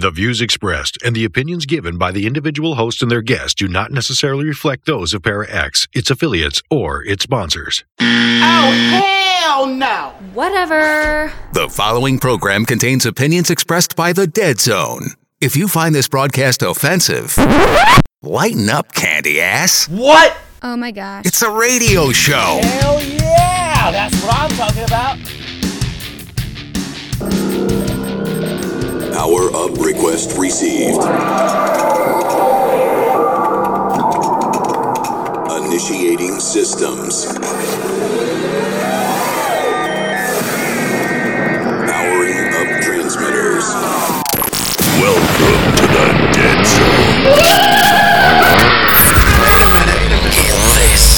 The views expressed and the opinions given by the individual host and their guests do not necessarily reflect those of Para-X, its affiliates, or its sponsors. Oh, hell no! Whatever. The following program contains opinions expressed by the Dead Zone. If you find this broadcast offensive, lighten up, candy ass. What? Oh my gosh. It's a radio show. Hell yeah! That's what I'm talking about. Power up request received. Initiating systems. Powering up transmitters. Welcome to the Dead Zone. Feel this.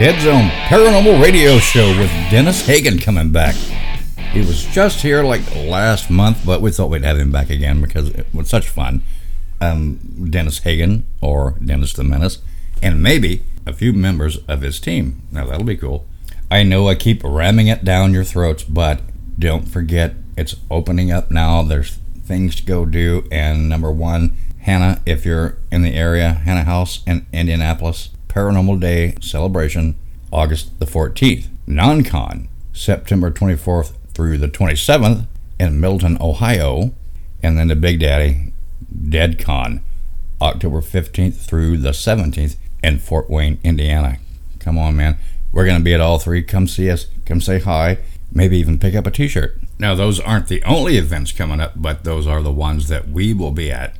Dead Zone Paranormal Radio Show with Dennis Hagan coming back. He was just here like last month, but we thought we'd have him back again because it was such fun. Dennis Hagan, or Dennis the Menace, and maybe a few members of his team. Now that'll be cool. I know I keep ramming it down your throats, but don't forget it's opening up now. There's things to go do, and number one, Hannah, if you're in the area, Hannah House in Indianapolis. Paranormal Day Celebration, August the 14th. Non-Con, September 24th through the 27th in Milton, Ohio. And then the Big Daddy, Dead Con, October 15th through the 17th in Fort Wayne, Indiana. Come on, man. We're going to be at all three. Come see us. Come say hi. Maybe even pick up a t-shirt. Now, those aren't the only events coming up, but those are the ones that we will be at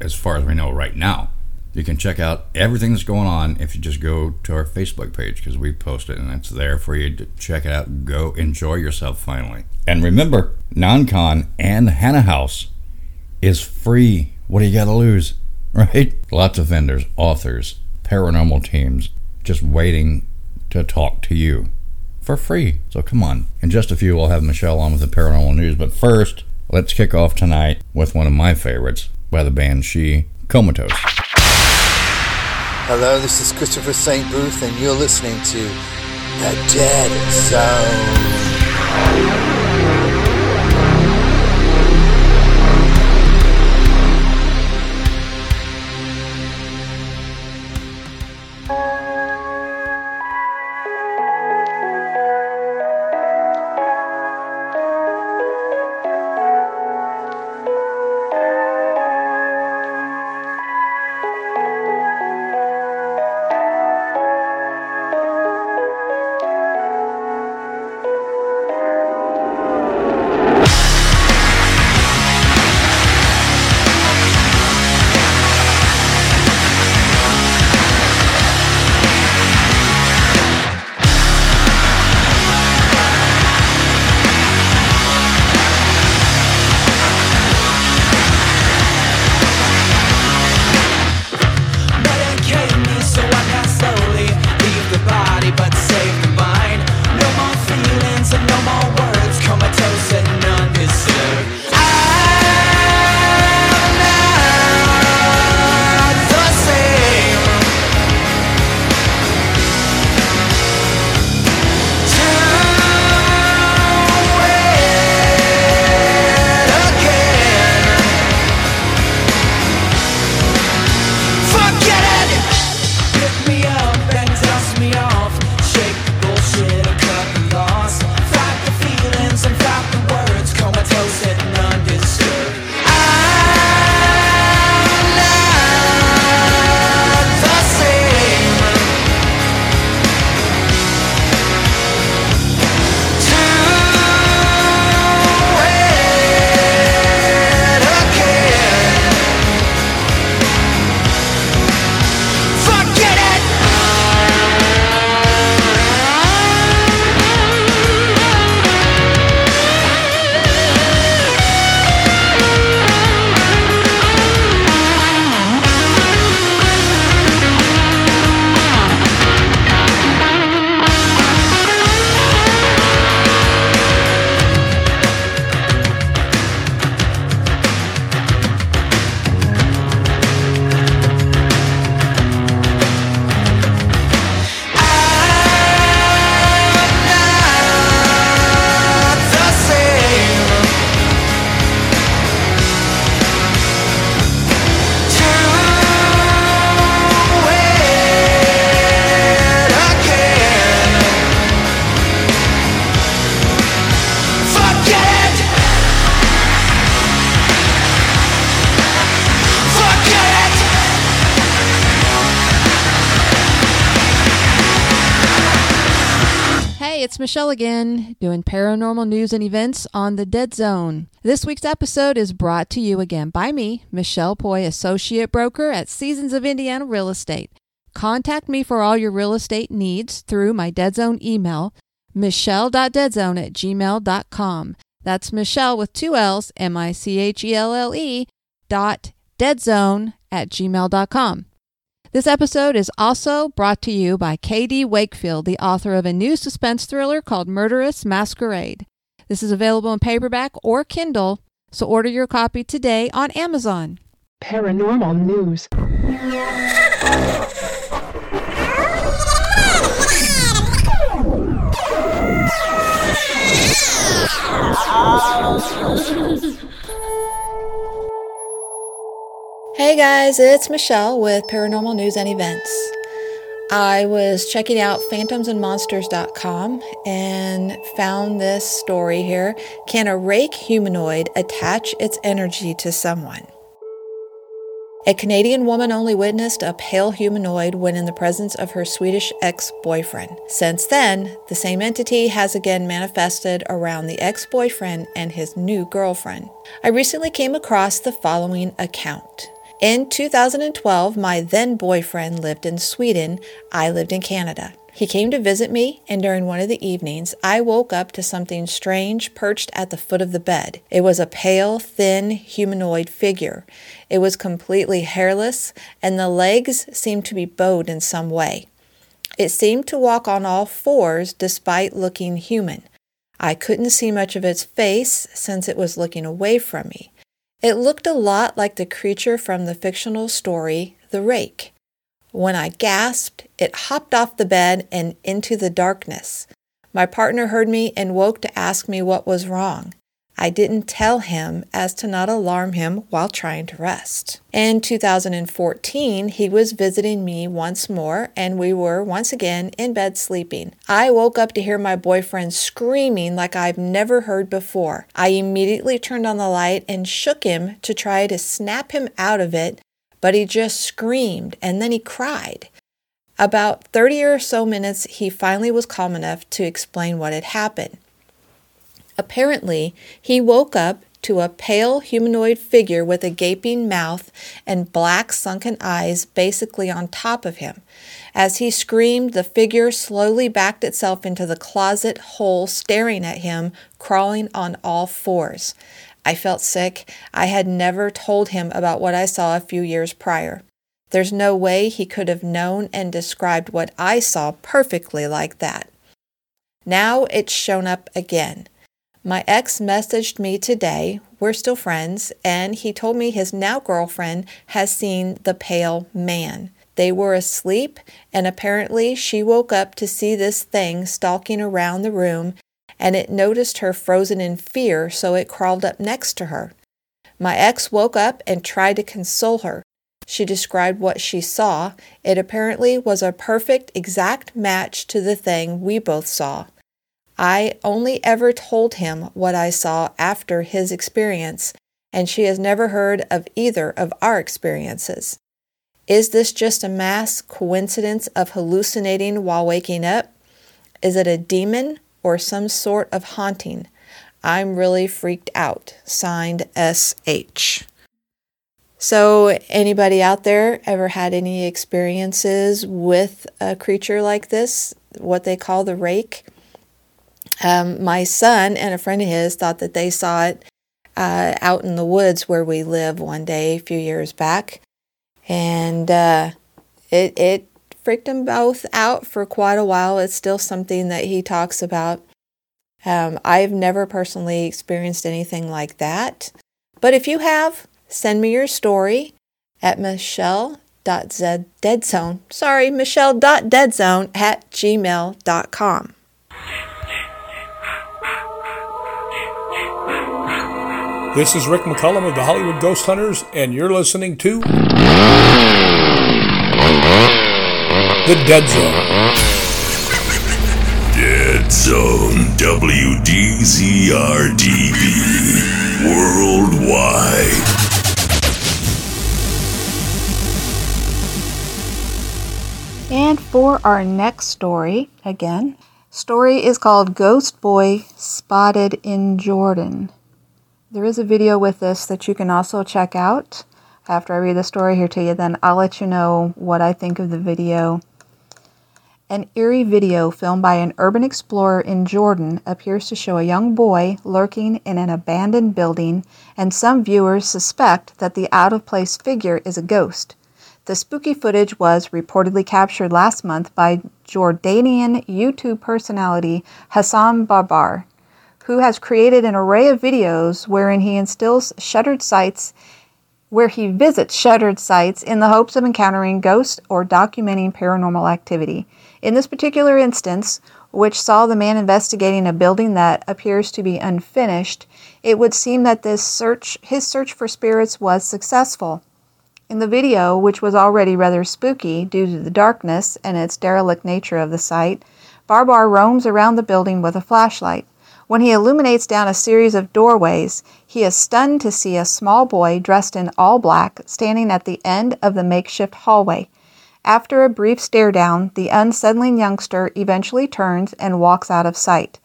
as far as we know right now. You can check out everything that's going on if you just go to our Facebook page, because we post it and it's there for you to check it out. Go enjoy yourself finally. And remember, Non-Con and Hannah House is free. What do you got to lose, right? Lots of vendors, authors, paranormal teams, just waiting to talk to you for free. So come on. In just a few, we'll have Michelle on with the paranormal news. But first, let's kick off tonight with one of my favorites by the band She, Comatose. Hello, this is Christopher St. Booth, and you're listening to The Dead Zone. it's Michelle again, doing paranormal news and events on the Dead Zone. This week's episode is brought to you again by me, Michelle Poy, Associate Broker at Seasons of Indiana Real Estate. Contact me for all your real estate needs through my Dead Zone email, michelle.deadzone@gmail.com. That's Michelle with two L's, M-I-C-H-E-L-L-E, deadzone@gmail.com. This episode is also brought to you by K.D. Wakefield, the author of a new suspense thriller called Murderous Masquerade. This is available in paperback or Kindle, so order your copy today on Amazon. Paranormal news. Hey guys, it's Michelle with Paranormal News and Events. I was checking out phantomsandmonsters.com and found this story here. Can a rake humanoid attach its energy to someone? A Canadian woman only witnessed a pale humanoid when in the presence of her Swedish ex-boyfriend. Since then, the same entity has again manifested around the ex-boyfriend and his new girlfriend. I recently came across the following account. In 2012, my then-boyfriend lived in Sweden. I lived in Canada. He came to visit me, and during one of the evenings, I woke up to something strange perched at the foot of the bed. It was a pale, thin, humanoid figure. It was completely hairless, and the legs seemed to be bowed in some way. It seemed to walk on all fours despite looking human. I couldn't see much of its face since it was looking away from me. It looked a lot like the creature from the fictional story, The Rake. When I gasped, it hopped off the bed and into the darkness. My partner heard me and woke to ask me what was wrong. I didn't tell him as to not alarm him while trying to rest. In 2014, he was visiting me once more, and we were once again in bed sleeping. I woke up to hear my boyfriend screaming like I've never heard before. I immediately turned on the light and shook him to try to snap him out of it, but he just screamed, and then he cried. About 30 or so minutes, he finally was calm enough to explain what had happened. Apparently, he woke up to a pale humanoid figure with a gaping mouth and black sunken eyes basically on top of him. As he screamed, the figure slowly backed itself into the closet hole, staring at him, crawling on all fours. I felt sick. I had never told him about what I saw a few years prior. There's no way he could have known and described what I saw perfectly like that. Now it's shown up again. My ex messaged me today, we're still friends, and he told me his now girlfriend has seen the pale man. They were asleep, and apparently she woke up to see this thing stalking around the room, and it noticed her frozen in fear, so it crawled up next to her. My ex woke up and tried to console her. She described what she saw. It apparently was a perfect, exact match to the thing we both saw. I only ever told him what I saw after his experience, and she has never heard of either of our experiences. Is this just a mass coincidence of hallucinating while waking up? Is it a demon or some sort of haunting? I'm really freaked out. Signed, S.H. So anybody out there ever had any experiences with a creature like this, what they call the rake? My son and a friend of his thought that they saw it out in the woods where we live one day a few years back. And it freaked them both out for quite a while. It's still something that he talks about. I've never personally experienced anything like that. But if you have, send me your story at michelle.deadzone@gmail.com. This is Rick McCullum of the Hollywood Ghost Hunters, and you're listening to The Dead Zone. Dead Zone WDZR-TV worldwide. And for our next story, again, Story is called Ghost Boy Spotted in Jordan. There is a video with this that you can also check out. After I read the story here to you, then I'll let you know what I think of the video. An eerie video filmed by an urban explorer in Jordan appears to show a young boy lurking in an abandoned building, and some viewers suspect that the out-of-place figure is a ghost. The spooky footage was reportedly captured last month by Jordanian YouTube personality Hassan Barbar, who has created an array of videos wherein he instills shuttered sites, where he visits shuttered sites in the hopes of encountering ghosts or documenting paranormal activity. In this particular instance, which saw the man investigating a building that appears to be unfinished, it would seem that his search for spirits was successful. In the video, which was already rather spooky due to the darkness and its derelict nature of the site, Barbar roams around the building with a flashlight. When he illuminates down a series of doorways, he is stunned to see a small boy dressed in all black standing at the end of the makeshift hallway. After a brief stare down, the unsettling youngster eventually turns and walks out of sight.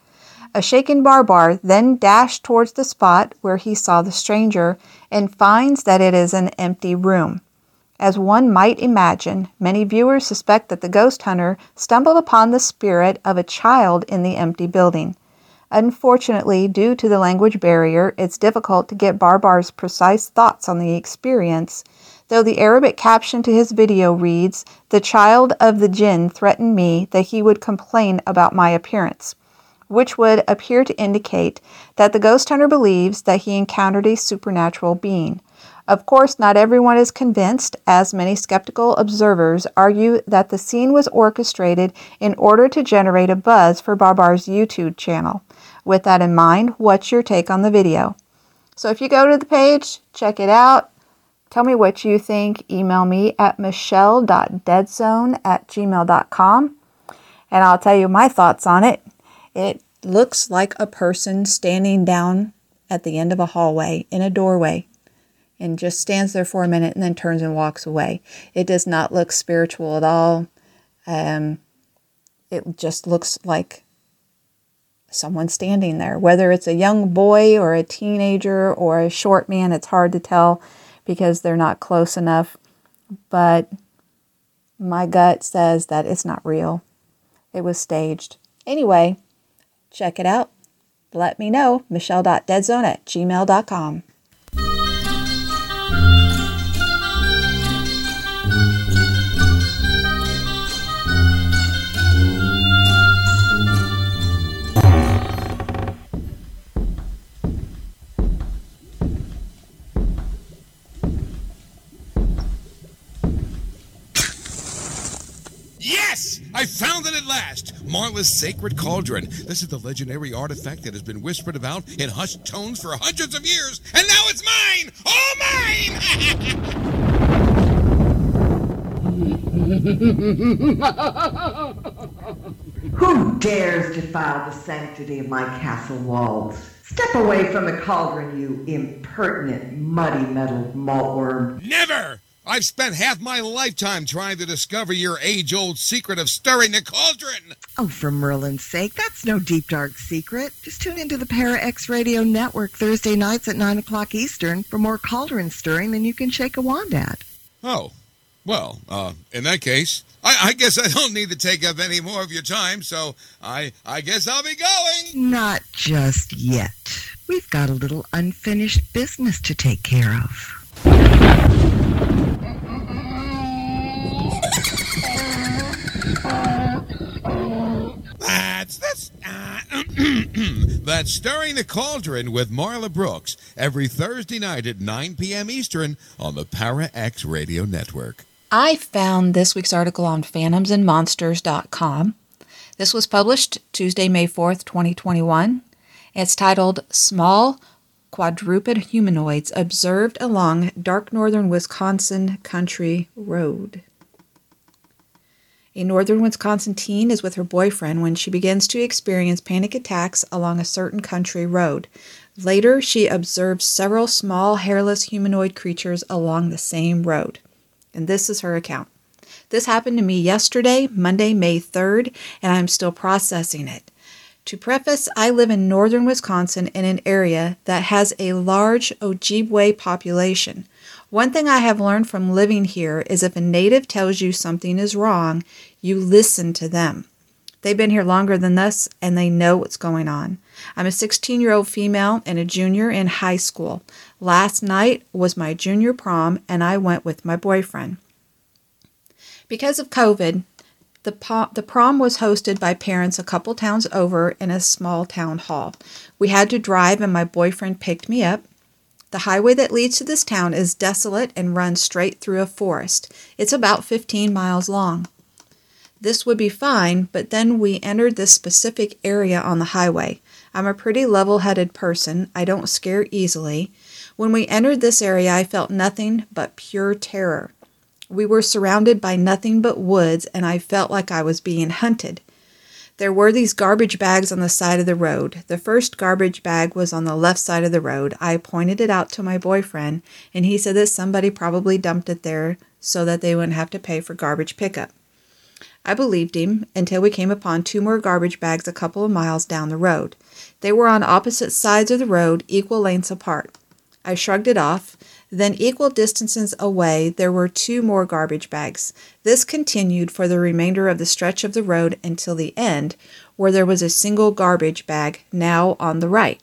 A shaken Barbar then dashed towards the spot where he saw the stranger and finds that it is an empty room. As one might imagine, many viewers suspect that the ghost hunter stumbled upon the spirit of a child in the empty building. Unfortunately, due to the language barrier, it's difficult to get Barbar's precise thoughts on the experience, though the Arabic caption to his video reads, "The child of the jinn threatened me that he would complain about my appearance," which would appear to indicate that the ghost hunter believes that he encountered a supernatural being. Of course, not everyone is convinced, as many skeptical observers argue that the scene was orchestrated in order to generate a buzz for Barbar's YouTube channel. With that in mind, what's your take on the video? So if you go to the page, check it out. Tell me what you think. Email me at michelle.deadzone@gmail.com, and I'll tell you my thoughts on it. It looks like a person standing down at the end of a hallway in a doorway and just stands there for a minute and then turns and walks away. It does not look spiritual at all. It just looks like someone standing there. Whether it's a young boy or a teenager or a short man, it's hard to tell because they're not close enough. But my gut says that it's not real. It was staged. Anyway, check it out. Let me know. michelle.deadzone@gmail.com. I found it at last! Marla's Sacred Cauldron. This is the legendary artifact that has been whispered about in hushed tones for hundreds of years, and now it's mine! All mine! Who dares defile the sanctity of my castle walls? Step away from the cauldron, you impertinent, muddy-metaled maltworm. Never! I've spent half my lifetime trying to discover your age-old secret of stirring the cauldron. Oh, for Merlin's sake, that's no deep, dark secret. Just tune into the Para X Radio Network Thursday nights at 9 o'clock Eastern for more cauldron stirring than you can shake a wand at. Oh, well, in that case, I guess I don't need to take up any more of your time, so I guess I'll be going. Not just yet. We've got a little unfinished business to take care of. That's Stirring the Cauldron with Marla Brooks every Thursday night at 9 p.m. Eastern on the Para X Radio Network. I found this week's article on phantomsandmonsters.com. This was published Tuesday, May 4th, 2021. It's titled Small Quadruped Humanoids Observed Along Dark Northern Wisconsin Country Road. A northern Wisconsin teen is with her boyfriend when she begins to experience panic attacks along a certain country road. Later, she observes several small, hairless humanoid creatures along the same road. And this is her account. This happened to me yesterday, Monday, May 3rd, and I'm still processing it. To preface, I live in northern Wisconsin in an area that has a large Ojibwe population. One thing I have learned from living here is if a native tells you something is wrong, you listen to them. They've been here longer than us, and they know what's going on. I'm a 16-year-old female and a junior in high school. Last night was my junior prom, and I went with my boyfriend. Because of COVID, the prom was hosted by parents a couple towns over in a small town hall. We had to drive, and my boyfriend picked me up. The highway that leads to this town is desolate and runs straight through a forest. It's about 15 miles long. This would be fine, but then we entered this specific area on the highway. I'm a pretty level-headed person. I don't scare easily. When we entered this area, I felt nothing but pure terror. We were surrounded by nothing but woods, and I felt like I was being hunted. There were these garbage bags on the side of the road. The first garbage bag was on the left side of the road. I pointed it out to my boyfriend, and he said that somebody probably dumped it there so that they wouldn't have to pay for garbage pickup. I believed him until we came upon two more garbage bags a couple of miles down the road. They were on opposite sides of the road, equal lengths apart. I shrugged it off. Then equal distances away, there were two more garbage bags. This continued for the remainder of the stretch of the road until the end, where there was a single garbage bag, now on the right.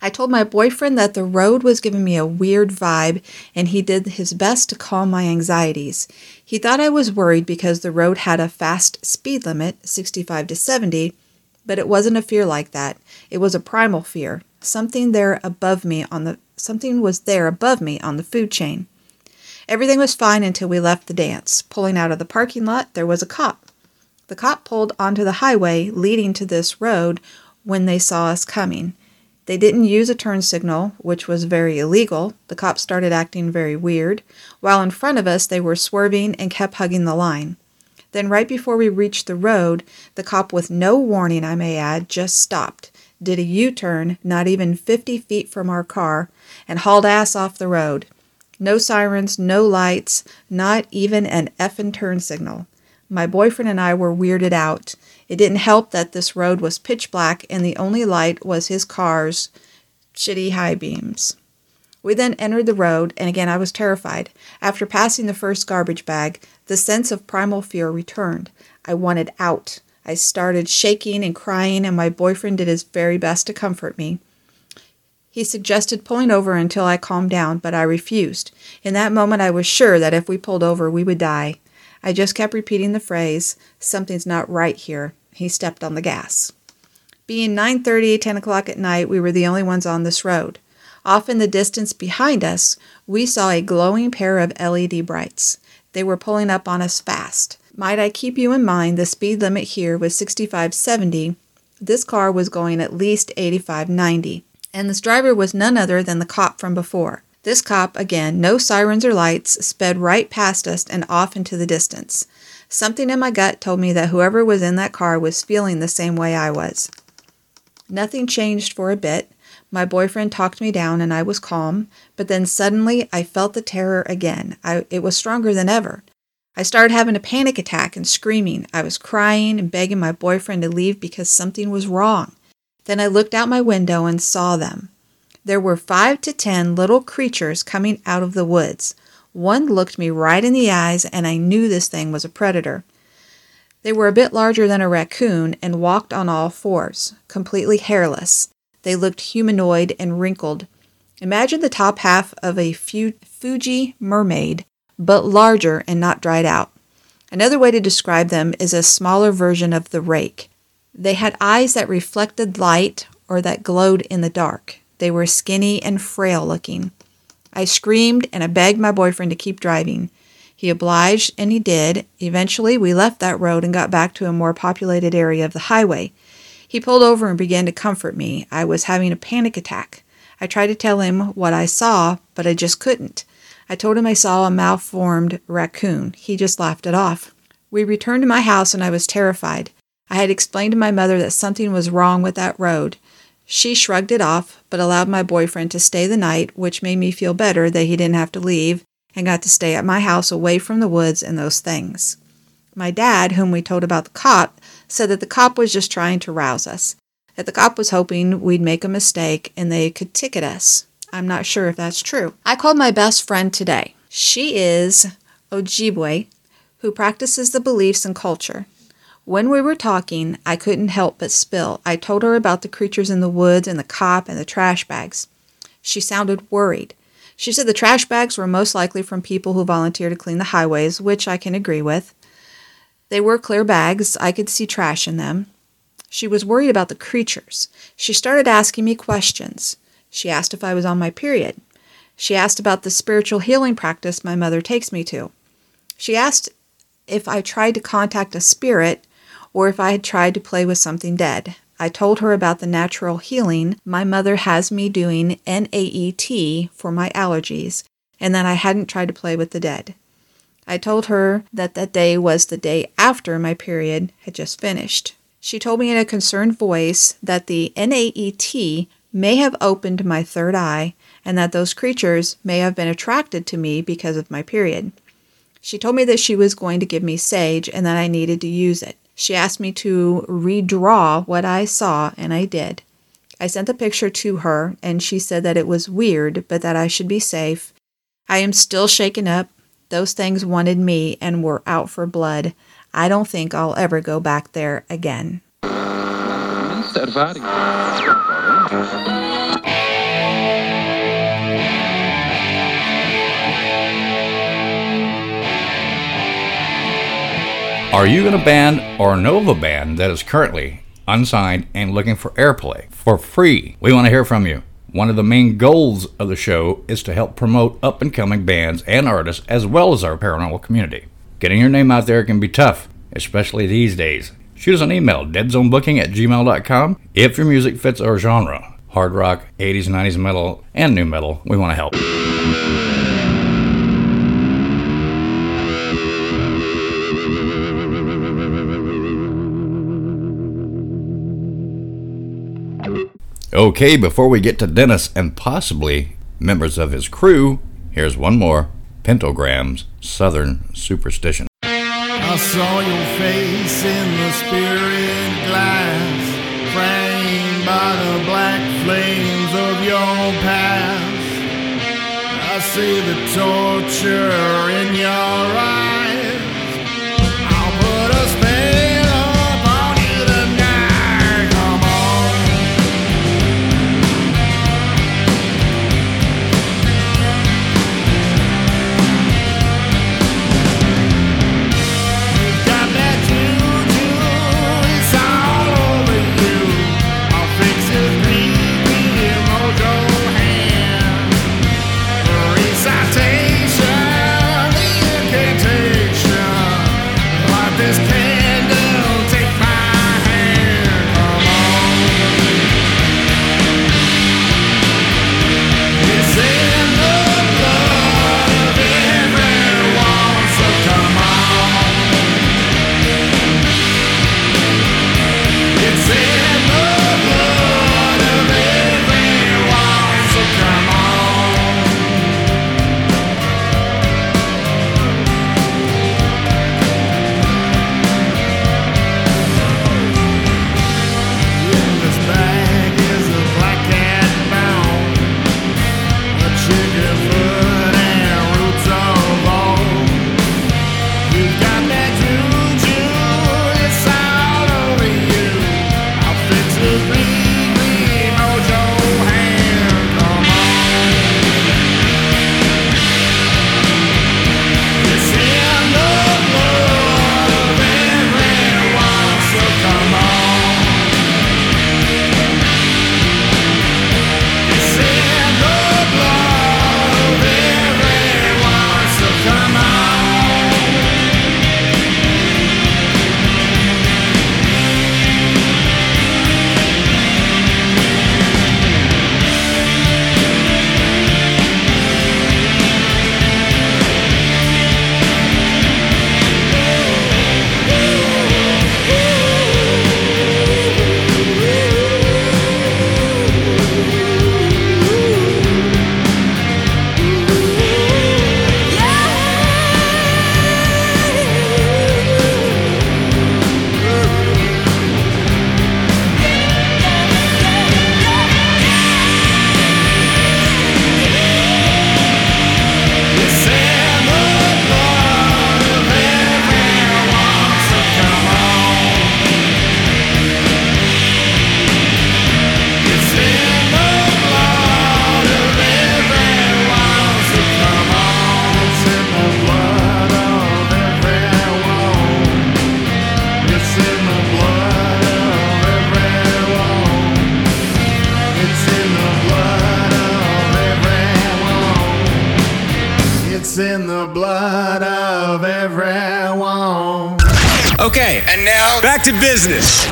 I told my boyfriend that the road was giving me a weird vibe, and he did his best to calm my anxieties. He thought I was worried because the road had a fast speed limit, 65 to 70, but it wasn't a fear like that. It was a primal fear. Something was there above me on the food chain. Everything was fine until we left the dance. Pulling out of the parking lot, there was a cop. The cop pulled onto the highway leading to this road when they saw us coming. They didn't use a turn signal, which was very illegal. The cops started acting very weird. While in front of us, they were swerving and kept hugging the line. Then right before we reached the road, the cop, with no warning, I may add, just stopped, did a U-turn not even 50 feet from our car, and hauled ass off the road. No sirens, no lights, not even an effing turn signal. My boyfriend and I were weirded out. It didn't help that this road was pitch black and the only light was his car's shitty high beams. We then entered the road, and again I was terrified. After passing the first garbage bag, the sense of primal fear returned. I wanted out. I started shaking and crying, and my boyfriend did his very best to comfort me. He suggested pulling over until I calmed down, but I refused. In that moment, I was sure that if we pulled over, we would die. I just kept repeating the phrase, "Something's not right here." He stepped on the gas. Being 9:30, 10 o'clock at night, we were the only ones on this road. Off in the distance behind us, we saw a glowing pair of LED brights. They were pulling up on us fast. Might I keep you in mind, the speed limit here was 65-70. This car was going at least 85-90, and this driver was none other than the cop from before. This cop, again, no sirens or lights, sped right past us and off into the distance. Something in my gut told me that whoever was in that car was feeling the same way I was. Nothing changed for a bit. My boyfriend talked me down and I was calm, but then suddenly I felt the terror again. It was stronger than ever. I started having a panic attack and screaming. I was crying and begging my boyfriend to leave because something was wrong. Then I looked out my window and saw them. There were 5 to 10 little creatures coming out of the woods. One looked me right in the eyes, and I knew this thing was a predator. They were a bit larger than a raccoon and walked on all fours, completely hairless. They looked humanoid and wrinkled. Imagine the top half of a Fuji mermaid, but larger and not dried out. Another way to describe them is a smaller version of the Rake. They had eyes that reflected light or that glowed in the dark. They were skinny and frail looking. I screamed and I begged my boyfriend to keep driving. He obliged, and he did. Eventually, we left that road and got back to a more populated area of the highway. He pulled over and began to comfort me. I was having a panic attack. I tried to tell him what I saw, but I just couldn't. I told him I saw a malformed raccoon. He just laughed it off. We returned to my house and I was terrified. I had explained to my mother that something was wrong with that road. She shrugged it off, but allowed my boyfriend to stay the night, which made me feel better that he didn't have to leave, and got to stay at my house away from the woods and those things. My dad, whom we told about the cop, said that the cop was just trying to rouse us, that the cop was hoping we'd make a mistake and they could ticket us. I'm not sure if that's true. I called my best friend today. She is Ojibwe, who practices the beliefs and culture. When we were talking, I couldn't help but spill. I told her about the creatures in the woods and the cop and the trash bags. She sounded worried. She said the trash bags were most likely from people who volunteer to clean the highways, which I can agree with. They were clear bags. I could see trash in them. She was worried about the creatures. She started asking me questions. She asked if I was on my period. She asked about the spiritual healing practice my mother takes me to. She asked if I tried to contact a spirit or if I had tried to play with something dead. I told her about the natural healing my mother has me doing NAET for my allergies and that I hadn't tried to play with the dead. I told her that day was the day after my period had just finished. She told me in a concerned voice that the NAET may have opened my third eye and that those creatures may have been attracted to me because of my period. She told me that she was going to give me sage and that I needed to use it. She asked me to redraw what I saw, and I did. I sent the picture to her, and she said that it was weird, but that I should be safe. I am still shaken up. Those things wanted me and were out for blood. I don't think I'll ever go back there again. Are you in a band or know of a band that is currently unsigned and looking for airplay for free? We want to hear from you. One of the main goals of the show is to help promote up-and-coming bands and artists as well as our paranormal community. Getting your name out there can be tough, especially these days. Shoot us an email, deadzonebooking@gmail.com. If your music fits our genre, hard rock, 80s, 90s metal, and new metal, we want to help. Okay, before we get to Dennis and possibly members of his crew, here's one more. Pentagram's Southern Superstition. I saw your face in the spirit glass, framed by the black flames of your past. I see the torture in your eyes. I'll put a spell upon you tonight. Come on. Citation, you can take. blood of everyone. Okay, and now back to business.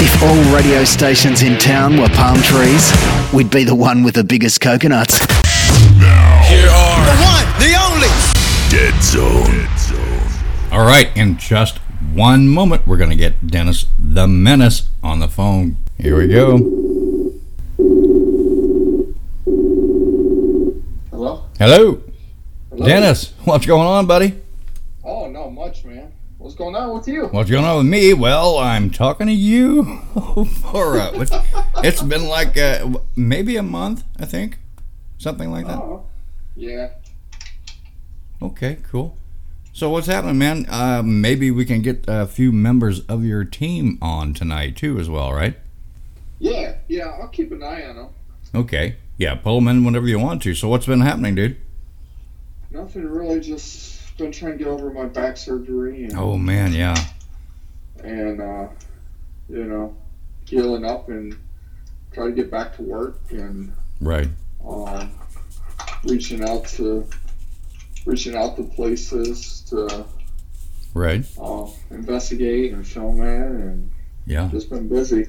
If all radio stations in town were palm trees, we'd be the one with the biggest coconuts. Now, here are the one, the only Dead Zone. All right, in just one moment, we're going to get Dennis the Menace on the phone. Here we go. Hello? Hello? Hello? Dennis, what's going on, buddy? Oh, not much, man. What's going on with you? What's going on with me? Well, I'm talking to you for it's been like maybe a month, I think. Something like that. Oh, yeah. Okay, cool. So what's happening, man? Maybe we can get a few members of your team on tonight, too, as well, right? Yeah, I'll keep an eye on them. Okay. Yeah, pull them in whenever you want to. So what's been happening, dude? Nothing really, just been trying to get over my back surgery and, oh man, yeah, and you know, healing up and try to get back to work and right, reaching out to places to right investigate and film that, and yeah, just been busy.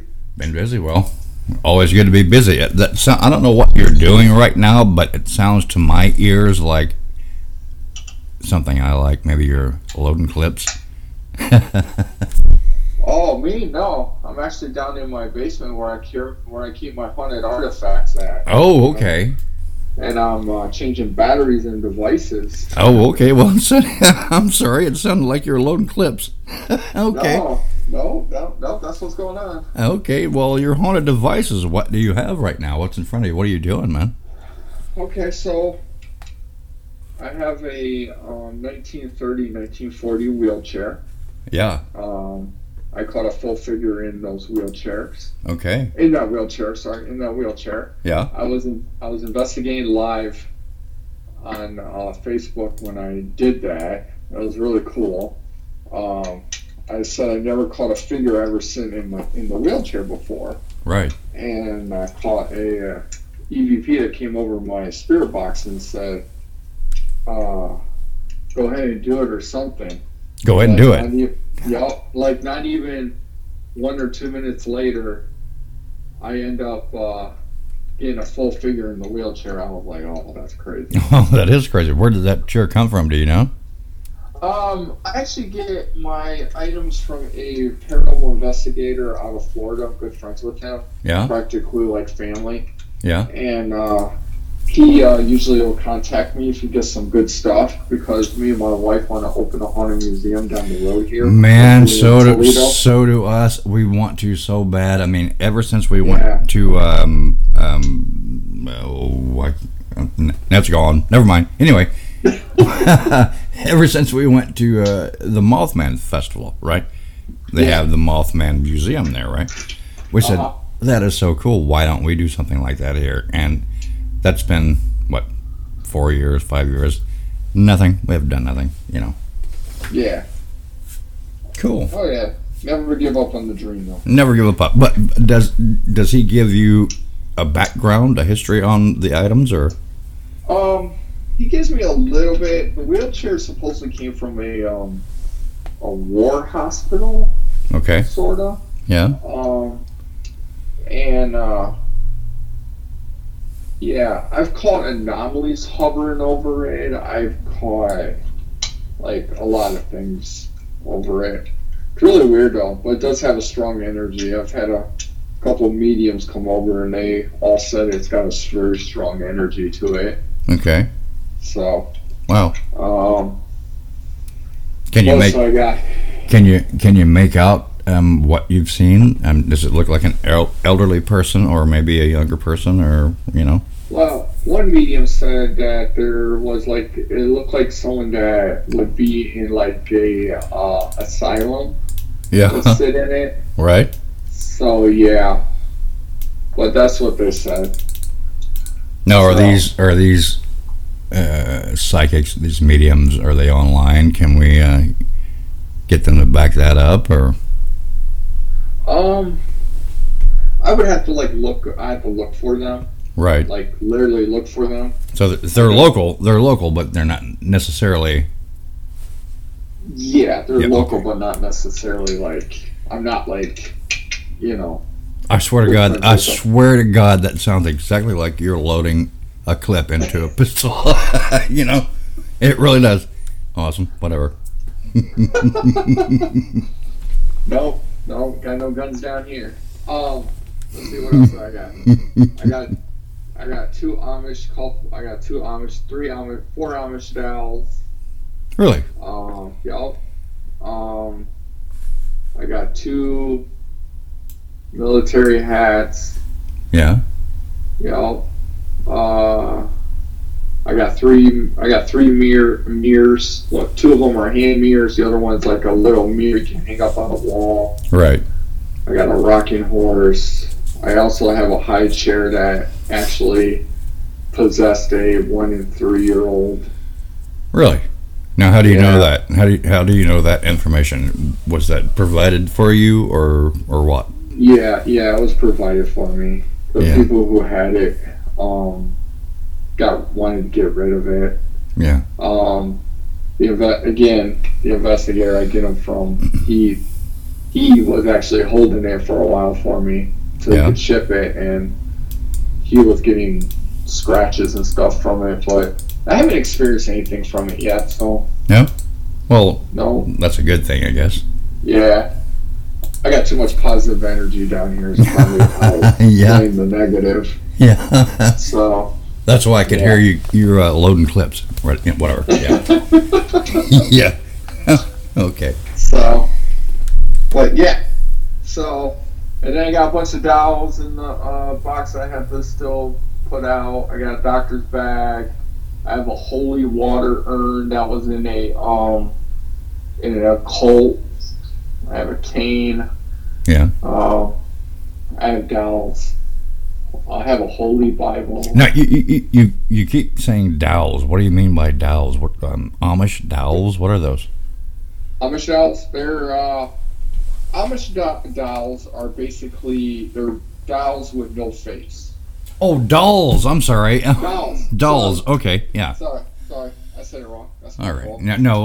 Well, always good to be busy. I don't know what you're doing right now, but it sounds to my ears like something I like. Maybe you're loading clips. Oh, me? No. I'm actually down in my basement where I keep my haunted artifacts at. Oh, okay. And I'm changing batteries and devices. Oh, okay. Well, I'm sorry. It sounded like you're loading clips. Okay. No, that's what's going on. Okay. Well, your haunted devices, what do you have right now? What's in front of you? What are you doing, man? Okay, so I have a 1940 wheelchair. Yeah. I caught a full figure in those wheelchairs. Okay. In that wheelchair. Yeah. I was investigating live on Facebook when I did that. That was really cool. I said I never caught a figure ever sitting in the wheelchair before. Right. And I caught a EVP that came over my spirit box and said, go ahead and do it or something. Go ahead and do it. Like not even 1 or 2 minutes later, I end up getting a full figure in the wheelchair. I was like, oh, that's crazy. Oh, that is crazy. Where did that chair come from? Do you know? I actually get my items from a paranormal investigator out of Florida. I'm good friends with him. Yeah. Practically like family. Yeah. And he usually will contact me if he gets some good stuff, because me and my wife want to open a haunted museum down the road here. Man, so do us. We want to so bad. I mean, ever since we went to that's gone. Never mind. Anyway, ever since we went to the Mothman Festival, right? They have the Mothman Museum there, right? We said that is so cool. Why don't we do something like that here? And that's been, 4 years, 5 years, nothing. We haven't done nothing, you know. Yeah. Cool. Oh, yeah. Never give up on the dream, though. Never give up. But does he give you a background, a history on the items, or? He gives me a little bit. The wheelchair supposedly came from a war hospital. Okay. Sort of. Yeah. Yeah, I've caught anomalies hovering over it. I've caught, a lot of things over it. It's really weird, though, but it does have a strong energy. I've had a couple of mediums come over, and they all said it's got a very strong energy to it. Okay. So. Wow. Can you make out what you've seen? Does it look like an elderly person, or maybe a younger person, or you know? Well, one medium said that there was it looked like someone that would be in a asylum. Yeah. Would sit in it. Right. So yeah, but that's what they said. Now, are these psychics? These mediums, are they online? Can we get them to back that up, or? I would have to look for them. Right. Like literally look for them. So they're local. They're local, but they're not necessarily. Yeah, they're local, okay. But not necessarily like. I'm not like, you know. I swear to God, that sounds exactly like you're loading a clip into a pistol. You know, it really does. Awesome. Whatever. No, got no guns down here. Let's see what else I got. I got four Amish dolls. Really? Yep. I got two military hats. Yeah. Yep. I got three mirrors. Look, two of them are hand mirrors. The other one's like a little mirror you can hang up on a wall. Right. I got a rocking horse. I also have a high chair that actually possessed a 1 and 3-year-old. Really? Now, how do you know that? How do you know that information? Was that provided for you, or what? Yeah, it was provided for me. The people who had it wanted to get rid of it. Yeah. The investigator I get him from, he was actually holding it for a while for me so he could ship it, and he was getting scratches and stuff from it, but I haven't experienced anything from it yet, so... No? Well, no. That's a good thing, I guess. Yeah. I got too much positive energy down here, so probably I'll blame the negative. Yeah. So... That's why I could hear you. You're loading clips, right? Whatever. Yeah. Yeah. Okay. So, but yeah. So, and then I got a bunch of dowels in the box. I have this still put out. I got a doctor's bag. I have a holy water urn that was in a in an occult. I have a cane. Yeah. I have dowels. I have a holy Bible. Now, you keep saying dowels. What do you mean by dowels? What, Amish dowels? What are those? Amish dowels? Amish dowels are basically, they're dowels with no face. Oh, dolls. I'm sorry. Dolls. Okay. Yeah. Sorry. I said it wrong. That's all right. Fault. No.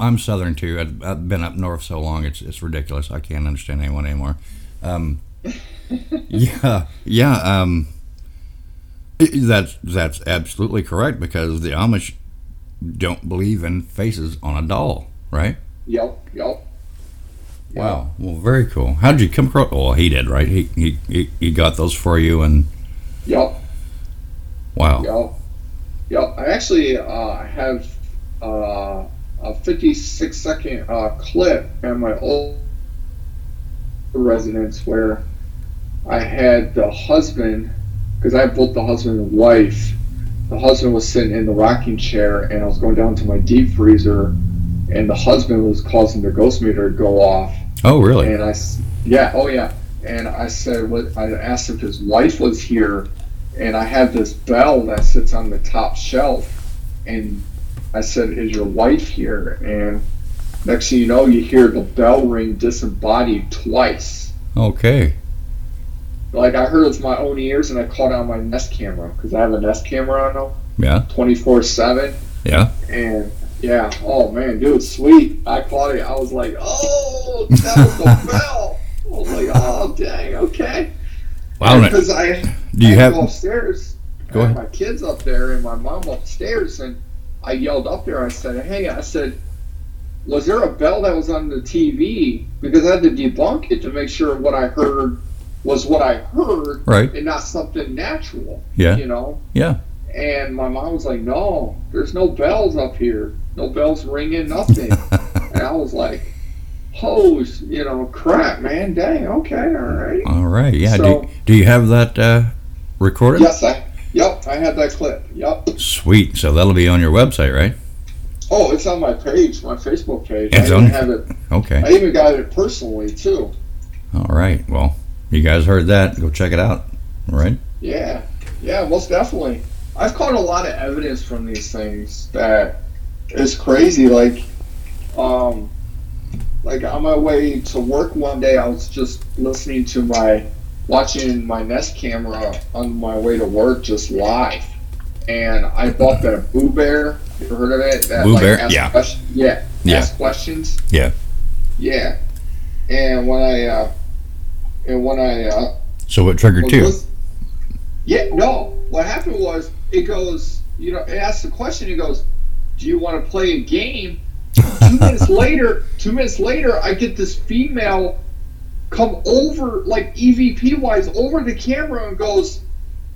I'm Southern too. I've been up north so long. It's ridiculous. I can't understand anyone anymore. Yeah. That's absolutely correct, because the Amish don't believe in faces on a doll, right? Yep. Wow. Well, very cool. How did you come across? Well, he did, right? He got those for you, and. Yep. Wow. Yep. I actually have a 56-second clip at my old residence where. I had the husband, because I built the husband and wife. The husband was sitting in the rocking chair, and I was going down to my deep freezer, and the husband was causing the ghost meter to go off. Oh, really? And I said, I asked if his wife was here, and I had this bell that sits on the top shelf, and I said, is your wife here? And next thing you know, you hear the bell ring disembodied twice. Okay. Like, I heard it with my own ears, and I caught it on my Nest camera, because I have a Nest camera on now. Yeah. 24/7. Yeah. And, yeah, oh, man, dude, sweet. I caught it. I was like, oh, that was the bell. I was like, oh, dang, okay. Wow. Because I go upstairs. Go ahead. I had my kids up there, and my mom upstairs, and I yelled up there. I said, hey, was there a bell that was on the TV? Because I had to debunk it to make sure what I heard was what I heard, right, and not something natural. Yeah. You know? Yeah. And my mom was like, no, there's no bells up here. No bells ringing, nothing. And I was like, oh, crap, man, dang, okay, all right, yeah. So, do you have that recorded? Yes, I had that clip, yep. Sweet, so that'll be on your website, right? Oh, it's on my page, my Facebook page. It's I even have it. Okay. I even got it personally, too. All right, well. You guys heard that? Go check it out, right? Yeah, most definitely. I've caught a lot of evidence from these things that is crazy. Like on my way to work one day, I was just listening to my watching my Nest camera on my way to work just live. And I bought that Boo Bear. You ever heard of it? That, Boo Bear? Yeah. Questions. Yeah. Yeah. Ask questions. Yeah. Yeah. And when I... so what triggered you? Yeah, no. What happened was, it goes, you know, it asks the question, it goes, do you want to play a game? 2 minutes later, I get this female come over, like EVP-wise, over the camera and goes,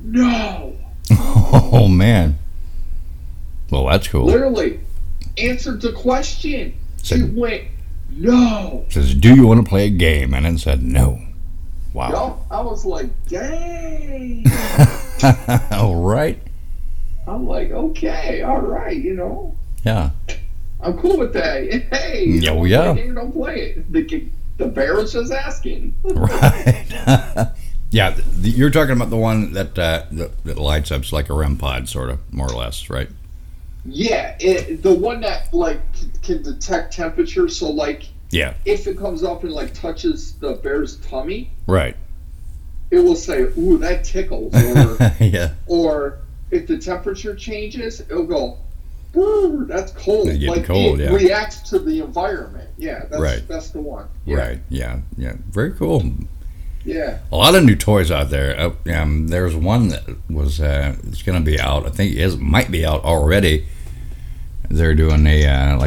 no. Oh, man. Well, that's cool. Literally answered the question. She went, no. Says, do you want to play a game? And then said, no. Wow. Yo, I was like, dang. All right. I'm like, okay, all right, you know. Yeah. I'm cool with that. Hey. Yeah, well, yeah. Don't play it. The bear was just asking. Right. Yeah, you're talking about the one that that lights up, it's like a REM pod, sort of, more or less, right? Yeah, the one that like can detect temperature. So like, yeah, if it comes up and like touches the bear's tummy, right, it will say, "Ooh, that tickles," or yeah, or if the temperature changes, it'll go, "Ooh, that's cold." Like cold, it reacts to the environment. Yeah, that's right. That's the one. Yeah. Right. Yeah. Yeah. Very cool. Yeah. A lot of new toys out there. There's one that was it's going to be out. I think it might be out already. They're doing a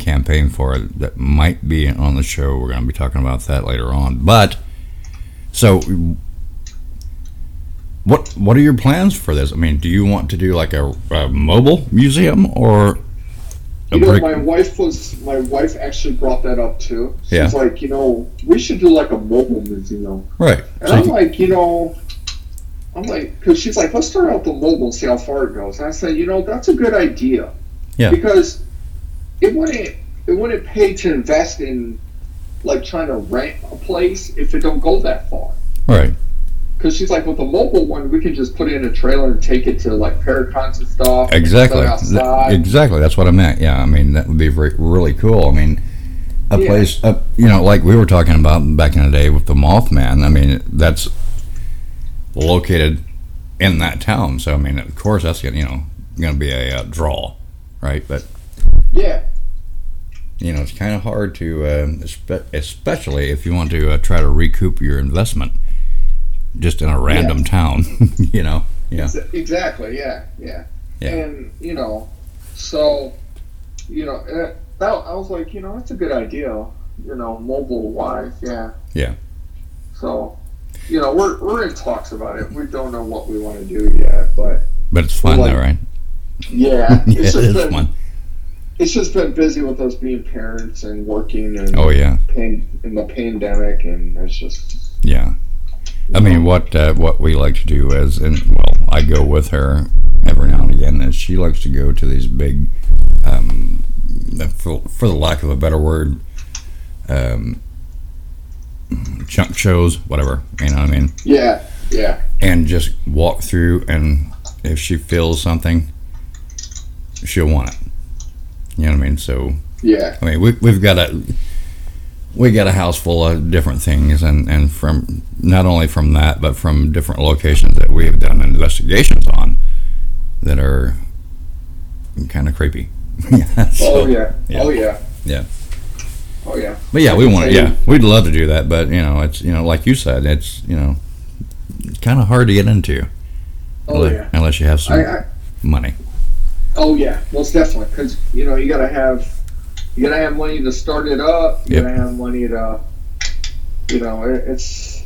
campaign for it that might be on the show. We're going to be talking about that later on. But so what are your plans for this? I mean, do you want to do like a mobile museum or? My wife actually brought that up too. She's like, you know, we should do like a mobile museum. Right. And so I'm like, because she's like, let's start out the mobile and see how far it goes. And I said, you know, that's a good idea. Yeah. Because it wouldn't pay to invest in like trying to rent a place if it don't go that far. Right. Because she's like, with the mobile one, we can just put it in a trailer and take it to like Paracons and stuff. Exactly. Exactly. That's what I meant. Yeah. I mean, that would be really cool. I mean, a place, you know, like we were talking about back in the day with the Mothman. I mean, that's located in that town. So I mean, of course, that's going to be a draw, right? But yeah, you know, it's kind of hard to, especially if you want to try to recoup your investment. Just in a random town, you know. Yeah. Exactly. Yeah. And you know, so you know, I was like, you know, that's a good idea, you know, mobile wise. Yeah. Yeah. So, you know, we're in talks about it. We don't know what we want to do yet, but it's fun though, right? Yeah. It's fun. It's just been busy with us being parents and working and in the pandemic, and it's just I mean, what we like to do is, I go with her every now and again, is she likes to go to these big, for the lack of a better word, chunk shows, whatever, you know what I mean? Yeah, yeah. And just walk through, and if she feels something, she'll want it. You know what I mean? So, yeah. I mean, we've got a... We got a house full of different things, and from not only from that, but from different locations that we have done investigations on that are kind of creepy. So, Oh yeah. But yeah, we want to. Yeah, we'd love to do that, but you know, it's like you said, it's kind of hard to get into. Unless you have some money. Oh yeah, most definitely, because you gotta have. You gotta have money to start it up. You gotta have money to, it's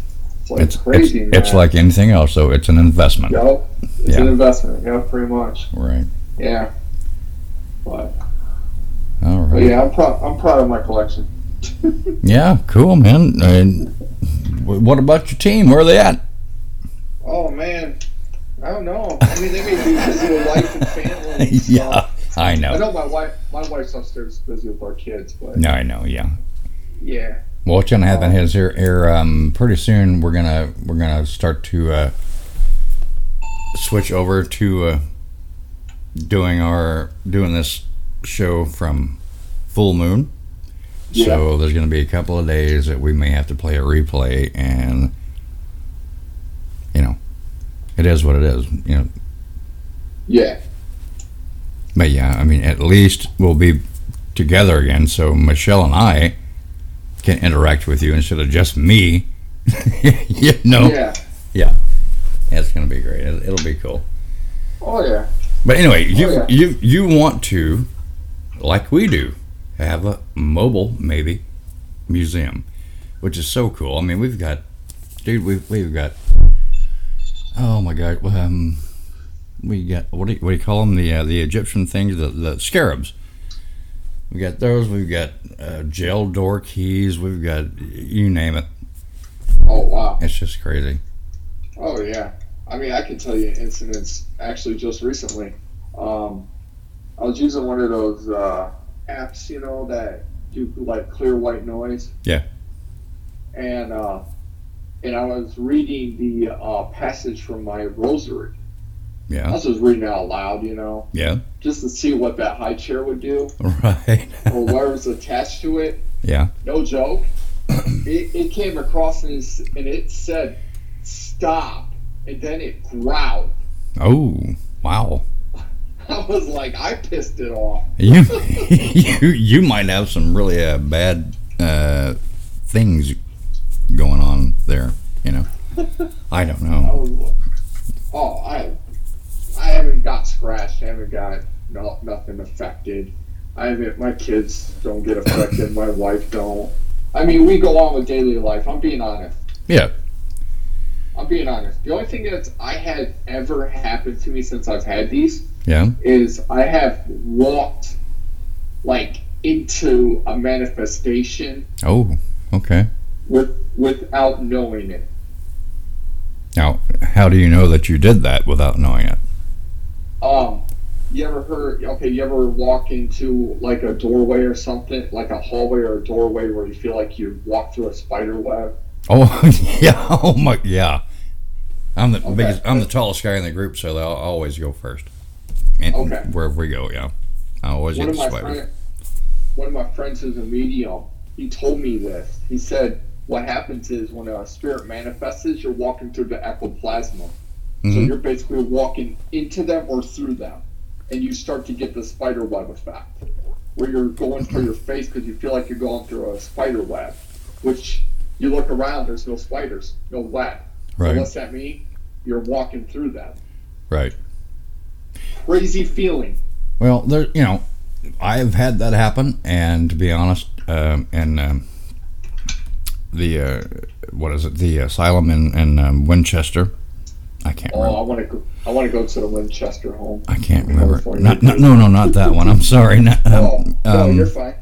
like crazy. It's like anything else, so it's an investment. Yep. It's an investment. Yeah, pretty much. Right. Yeah. But. All right. But yeah, I'm proud of my collection. Yeah, cool, man. I mean, what about your team? Where are they at? Oh man, I don't know. I mean, they may be busy with life and family. And stuff. I know. I know my wife's upstairs busy with our kids, but I know, yeah. Yeah. Well, what's gonna happen is here pretty soon we're gonna start to switch over to doing this show from full moon. Yeah. So there's gonna be a couple of days that we may have to play a replay and you know, it is what it is, you know. Yeah. But yeah, I mean, at least we'll be together again, so Michelle and I can interact with you instead of just me. You know? Yeah. Yeah. That's going to be great. It'll be cool. Oh, yeah. But anyway, you want to, like we do, have a mobile, maybe, museum, which is so cool. I mean, we've got, dude, we've got, oh my God, we got, what do you call them? The Egyptian things, the scarabs. We got those. We've got jail door keys. We've got, you name it. Oh wow! It's just crazy. Oh yeah. I mean, I can tell you incidents actually just recently. I was using one of those apps, you know, that do like clear white noise. Yeah. And I was reading the passage from my rosary. Yeah. I was just reading it out loud, you know. Yeah. Just to see what that high chair would do. Right. Or whatever's attached to it. Yeah. No joke. It came across and it said, "Stop." And then it growled. Oh, wow. I was like, I pissed it off. You might have some really bad things going on there, you know. I don't know. I haven't got scratched. I haven't got nothing affected. I haven't. My kids don't get affected. My wife don't. I mean, we go on with daily life. I'm being honest. Yeah. I'm being honest. The only thing that's I had ever happened to me since I've had these is I have walked like into a manifestation. Oh, okay. Without knowing it. Now, how do you know that you did that without knowing it? You ever walk into like a doorway or something, like a hallway or a doorway where you feel like you walk through a spider web? Oh yeah, oh my yeah. I'm the biggest, I'm the tallest guy in the group, so I'll always go first. And wherever we go, yeah. I always get the spider. One of my friends who's a medium, he told me this. He said what happens is when a spirit manifests, you're walking through the ectoplasm. Mm-hmm. So you're basically walking into them or through them. And you start to get the spider web effect, where you're going for your face because you feel like you're going through a spider web, which you look around, there's no spiders, no web. Right. So what's that mean? You're walking through that. Right. Crazy feeling. Well, there, you know, I've had that happen, and to be honest, the asylum in Winchester. I can't remember. Oh, I want to go to the Winchester home. I can't remember. Not that one. I'm sorry. No, you're fine.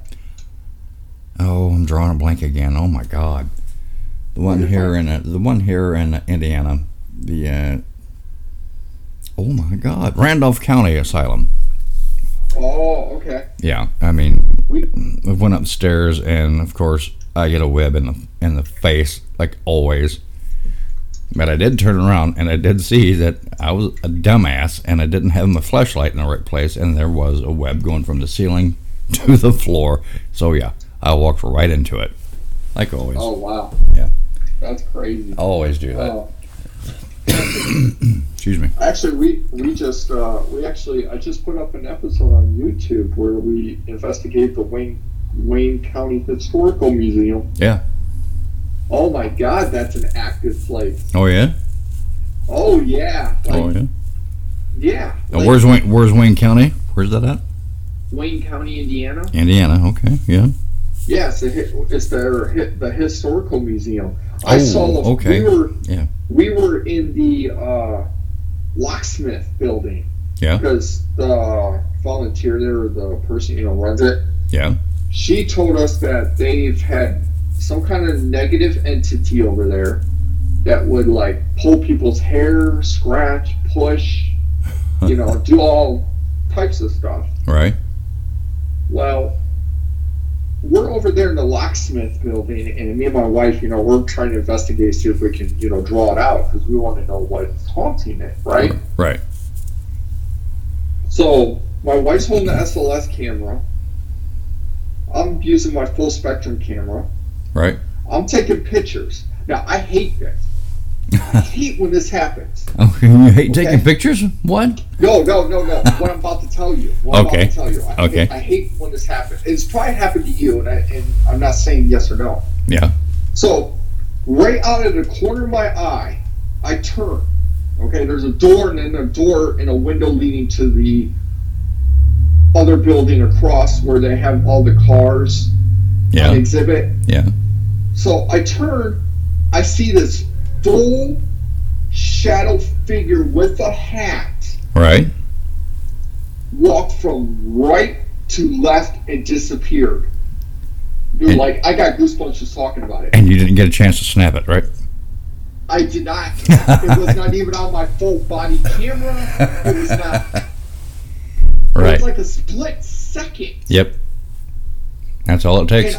Oh, I'm drawing a blank again. Oh my God, the one here in Indiana, the oh my God, Randolph County Asylum. Oh, okay. Yeah, I mean, we went upstairs, and of course, I get a web in the face, like always. But I did turn around, and I did see that I was a dumbass, and I didn't have my flashlight in the right place, and there was a web going from the ceiling to the floor. So, yeah, I walked right into it, like always. Oh, wow. Yeah. That's crazy. I always do that. Excuse me. Actually, I just put up an episode on YouTube where we investigate the Wayne County Historical Museum. Yeah. Oh my God, that's an active place. Oh yeah. Oh yeah. Like, oh yeah. Yeah. Now, like, where's Wayne County? Where's that at? Wayne County, Indiana. Indiana. Okay. Yeah. Yeah, it's the historical museum. Oh, I saw. Okay. We were in the locksmith building. Yeah. Because the volunteer there, the person runs it. Yeah. She told us that they've had some kind of negative entity over there that would like pull people's hair, scratch, push, do all types of stuff. Right. Well, we're over there in the locksmith building, and me and my wife, we're trying to investigate, see if we can, draw it out, because we want to know what's haunting it, right? Right. So my wife's holding the SLS camera. I'm using my full spectrum camera. Right. I'm taking pictures. Now, I hate this. I hate when this happens. Okay, you hate taking pictures? What? No. What I'm about to tell you. I hate when this happens. It's probably happened to you, and I'm not saying yes or no. Yeah. So, right out of the corner of my eye, I turn. Okay, there's a door, and then a door and a window leading to the other building across where they have all the cars on exhibit. Yeah. So I turn, I see this full shadow figure with a hat. Right. Walk from right to left and disappeared. Dude, and, I got goosebumps just talking about it. And you didn't get a chance to snap it, right? I did not. It was not even on my full body camera. It was not. Right. It was like a split second. Yep. That's all it takes.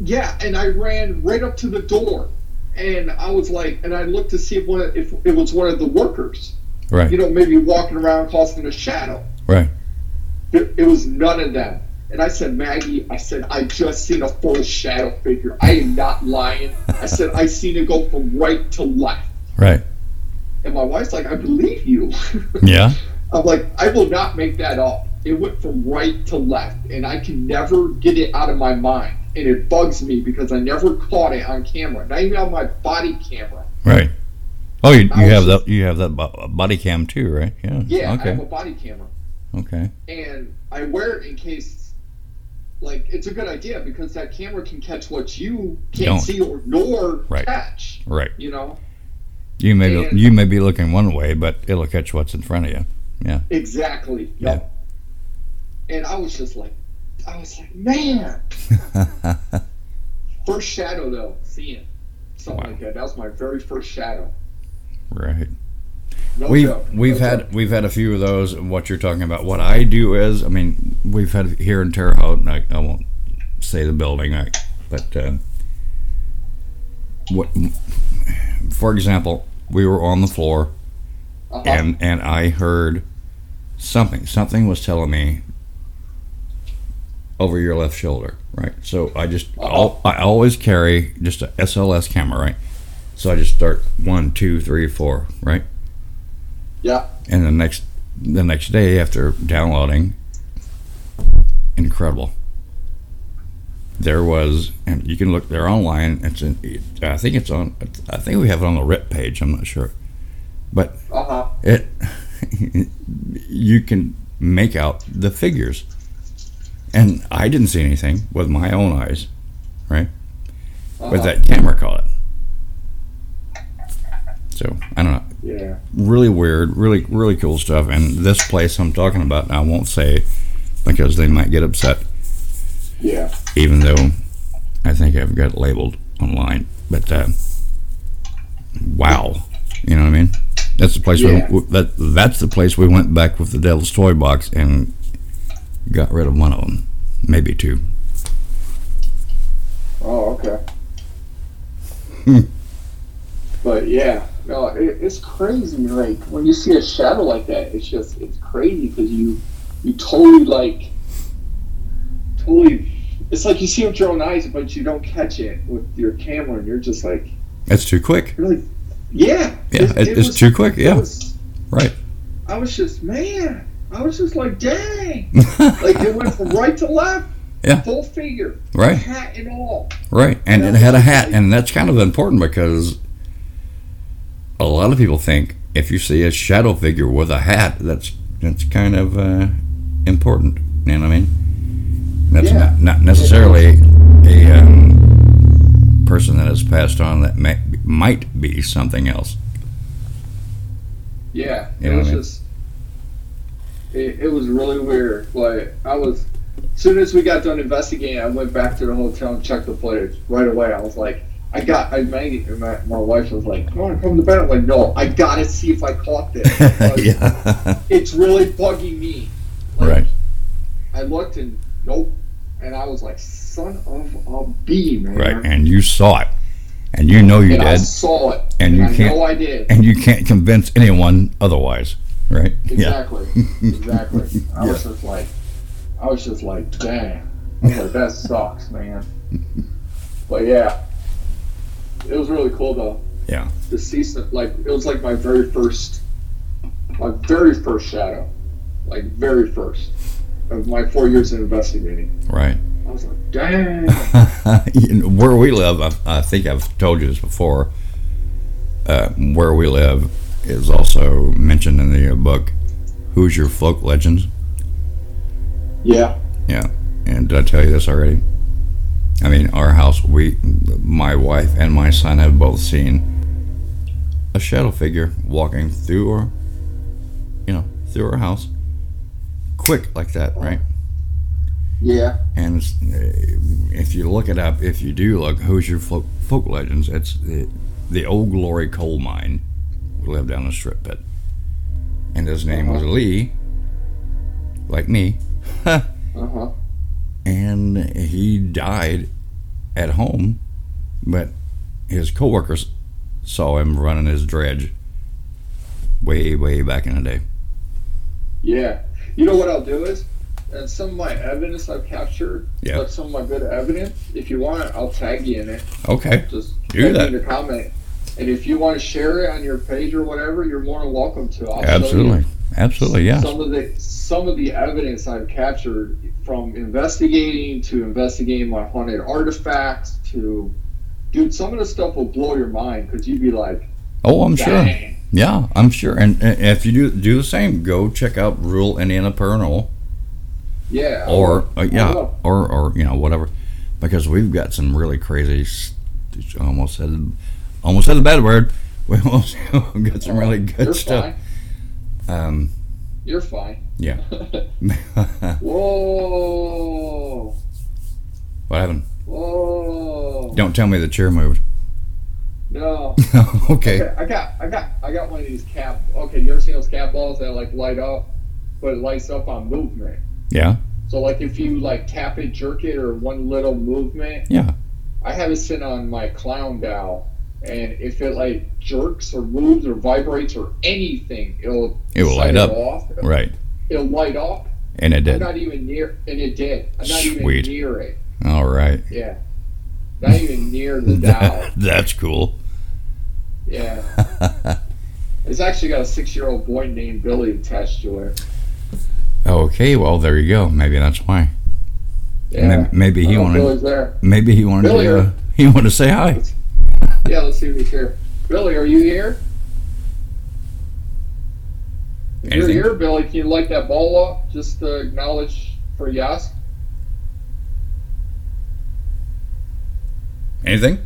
And I ran right up to the door, and I was like, and I looked to see if it was one of the workers. Right. You know, maybe walking around causing a shadow. Right. It was none of them. And I said, Maggie, I just seen a full shadow figure. I am not lying. I said, I seen it go from right to left. Right. And my wife's like, I believe you. Yeah. I'm like, I will not make that up. It went from right to left, and I can never get it out of my mind. And it bugs me because I never caught it on camera, not even on my body camera. Right. Oh, you have that body cam too, right? Yeah. Yeah, okay. I have a body camera. Okay. And I wear it in case, it's a good idea because that camera can catch what you can't see or catch. Right. You know. You may be looking one way, but it'll catch what's in front of you. Yeah. Exactly. Yep. Yeah. And I was like, man. First shadow, though, seeing something like that. That was my very first shadow. Right. No we've had a few of those. And what you're talking about, what I do is, I mean, we've had here in Terre Haute, and I won't say the building, but for example, we were on the floor, and I heard something. Something was telling me. Over your left shoulder, right? So I just, I always carry just a SLS camera, right? So I just start 1, 2, 3, 4, right? Yeah. And the next day after downloading, incredible. There was, and you can look there online. I think we have it on the RIP page. I'm not sure, but it, you can make out the figures. And I didn't see anything with my own eyes, right? But that camera caught it. So, I don't know. Yeah. Really weird, really, really cool stuff. And this place I'm talking about, I won't say because they might get upset. Yeah. Even though I think I've got it labeled online. But, wow. You know what I mean? That's the place that's the place we went back with the Devil's Toy Box and got rid of one of them, maybe two. Oh, okay. But it's crazy. Like when you see a shadow like that, it's crazy because you totally. It's like you see it with your own eyes, but you don't catch it with your camera, and you're just like, that's too quick. You're like, it's too quick. Yeah, right. I was just like, dang. It went from right to left. Yeah. Full figure. Right. Hat and all. Right. And it had a hat. And that's kind of important because a lot of people think if you see a shadow figure with a hat, that's kind of important. You know what I mean? That's not necessarily a person that has passed on that might be something else. Yeah. You know what I mean? It was really weird. As soon as we got done investigating, I went back to the hotel and checked the footage right away. I was like, my wife was like, "Come on, come to bed." I'm like, "No, I gotta see if I caught this." It's really bugging me. Right. I looked and nope, and I was like, "Son of a bee, man!" Right, and you saw it, and you know you did. I saw it, I did, and you can't convince anyone otherwise. Right. Exactly. Yeah. Exactly. I was just like, dang. I was like, that sucks, man. But yeah, it was really cool though. Yeah. The season, like, it was like my very first shadow, like very first of my 4 years in investigating. Right. I was like, dang. Where we live, I think I've told you this before. Where we live is also mentioned in the book. Who's Your Folk Legends? Yeah. Yeah. And did I tell you this already? I mean, our house, my wife and my son have both seen a shadow figure walking through our house, quick like that, right? Yeah. And if you look it up, if you do look, Who's Your Folk Legends? It's the Old Glory coal mine. We lived down a strip pit, and his name was Lee, like me. And he died at home, but his co-workers saw him running his dredge way, way back in the day. Yeah. You know what I'll do is, and some of my evidence I've captured, like some of my good evidence, if you want it, I'll tag you in it. Okay. Just do that. In the comment. And if you want to share it on your page or whatever, you're more than welcome to. Absolutely, yeah. Some of the evidence I've captured, from investigating to investigating my haunted artifacts to, dude, some of the stuff will blow your mind because you'd be like, "Oh, I'm sure." Yeah, I'm sure. And if you do the same, go check out Rural Indiana Paranormal. Yeah. Or whatever, because we've got some really crazy. Almost said the bad word. We almost got some really good stuff. Fine. You're fine. Yeah. Whoa. What happened? Whoa. Don't tell me the chair moved. No. Okay. I got one of these cap. Okay, you ever seen those cat balls that like light up, but it lights up on movement? Yeah. So like if you like tap it, jerk it, or one little movement. Yeah. I have it sitting on my clown dowel. And if it like jerks or moves or vibrates or anything, it will light up. Off. Right. It'll light up. And it did. I'm not even near it. All right. Yeah. Not even near the dowel. That's cool. Yeah. It's actually got a 6-year-old boy named Billy attached to it. Okay, well there you go. Maybe that's why. Yeah. Maybe he wanted. Billy's there. Maybe he wanted Billy, to. He wanted to say hi. Yeah, let's see if he's here. Billy, are you here? If you're here, Billy, can you light that ball up just to acknowledge for yes? Anything?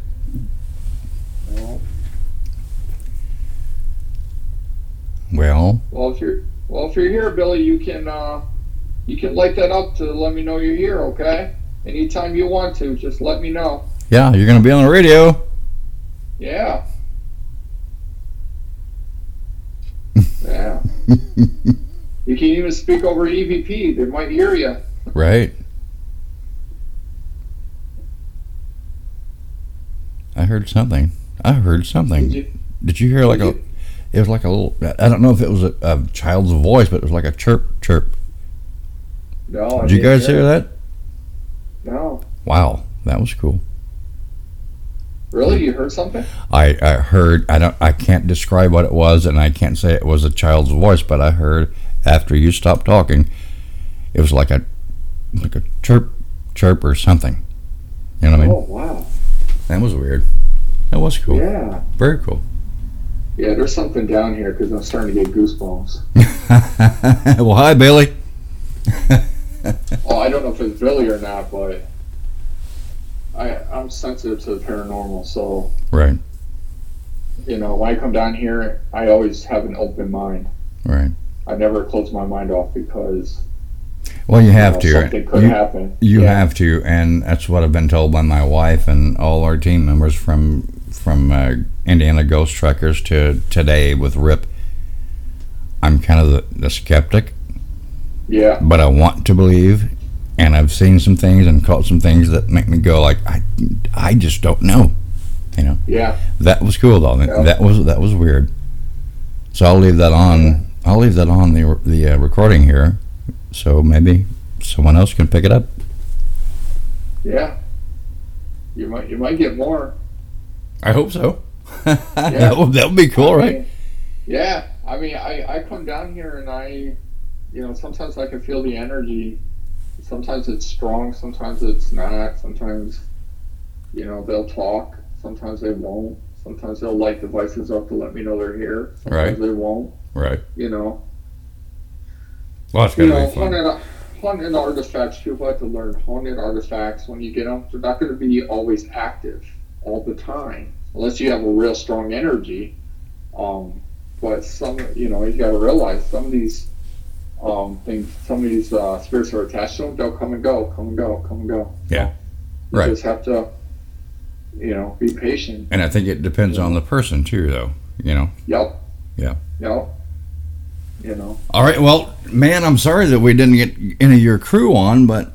No. Well, if you're here, Billy, you can light that up to let me know you're here, okay? Anytime you want to, just let me know. Yeah, you're going to be on the radio. Yeah. Yeah. You can even speak over EVP. They might hear you. Right. I heard something. Did you hear like a... It was like a little... I don't know if it was a child's voice, but it was like a chirp. No. Did you guys hear that? No. Wow. That was cool. Really? You heard something? I heard, I can't describe what it was, and I can't say it was a child's voice, but I heard after you stopped talking, it was like a chirp or something. You know what I mean? Oh, wow. That was weird. That was cool. Yeah. Very cool. Yeah, there's something down here because I'm starting to get goosebumps. Well, hi, Billy. Oh, I don't know if it's Billy or not, but... I'm sensitive to the paranormal, so right. You know, when I come down here, I always have an open mind. Right. I never close my mind off because. Well, you have to. Something could happen. You have to, and that's what I've been told by my wife and all our team members from Indiana Ghost Trekkers to today with RIP. I'm kind of the skeptic. Yeah. But I want to believe. And I've seen some things and caught some things that make me go like, I just don't know, you know. Yeah. That was cool though. Yeah. That was weird. So I'll leave that on. Yeah. I'll leave that on the recording here, so maybe someone else can pick it up. Yeah. You might get more. I hope so. That would be cool, right? I come down here and I sometimes I can feel the energy. Sometimes it's strong, sometimes it's not. Sometimes, they'll talk. Sometimes they won't. Sometimes they'll light devices up to let me know they're here. Sometimes they won't. Right. Well, it's going to be fun. Haunted artifacts, people have to learn haunted artifacts. When you get them, they're not going to be always active all the time, unless you have a real strong energy. But some, you got to realize some of these things, some of these spirits are attached to them. They'll come and go. Yeah, right. You just have to, be patient. And I think it depends on the person too, though. Yep. Yeah. Yep. All right. Well, man, I'm sorry that we didn't get any of your crew on, but.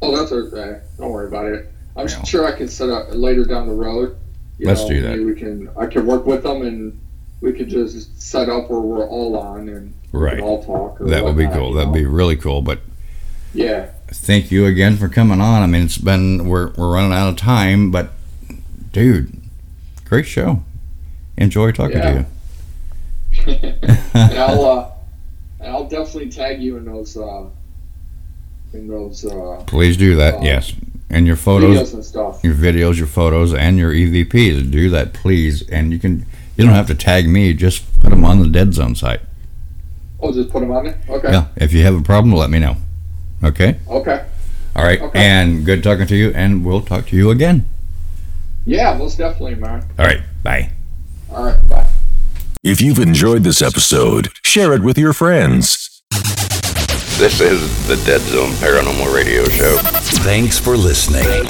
Oh, that's okay. Don't worry about it. I'm sure I can set up later down the road. Let's do that. Maybe I can work with them, and we could just set up where we're all on and we can all talk. That would be cool. That'd be really cool. But yeah, thank you again for coming on. I mean, it's been we're running out of time, but dude, great show. Enjoy talking to you. And I'll definitely tag you in those. Please do that. Yes, and your photos, and stuff. Your videos, your photos, and your EVPs. Do that, please. And you don't have to tag me. Just put them on the Dead Zone site. Oh, just put them on it. Okay. Yeah. If you have a problem, let me know. Okay. Okay. All right. Okay. And good talking to you. And we'll talk to you again. Yeah, most definitely, man. All right. Bye. All right. Bye. If you've enjoyed this episode, share it with your friends. This is the Dead Zone Paranormal Radio Show. Thanks for listening.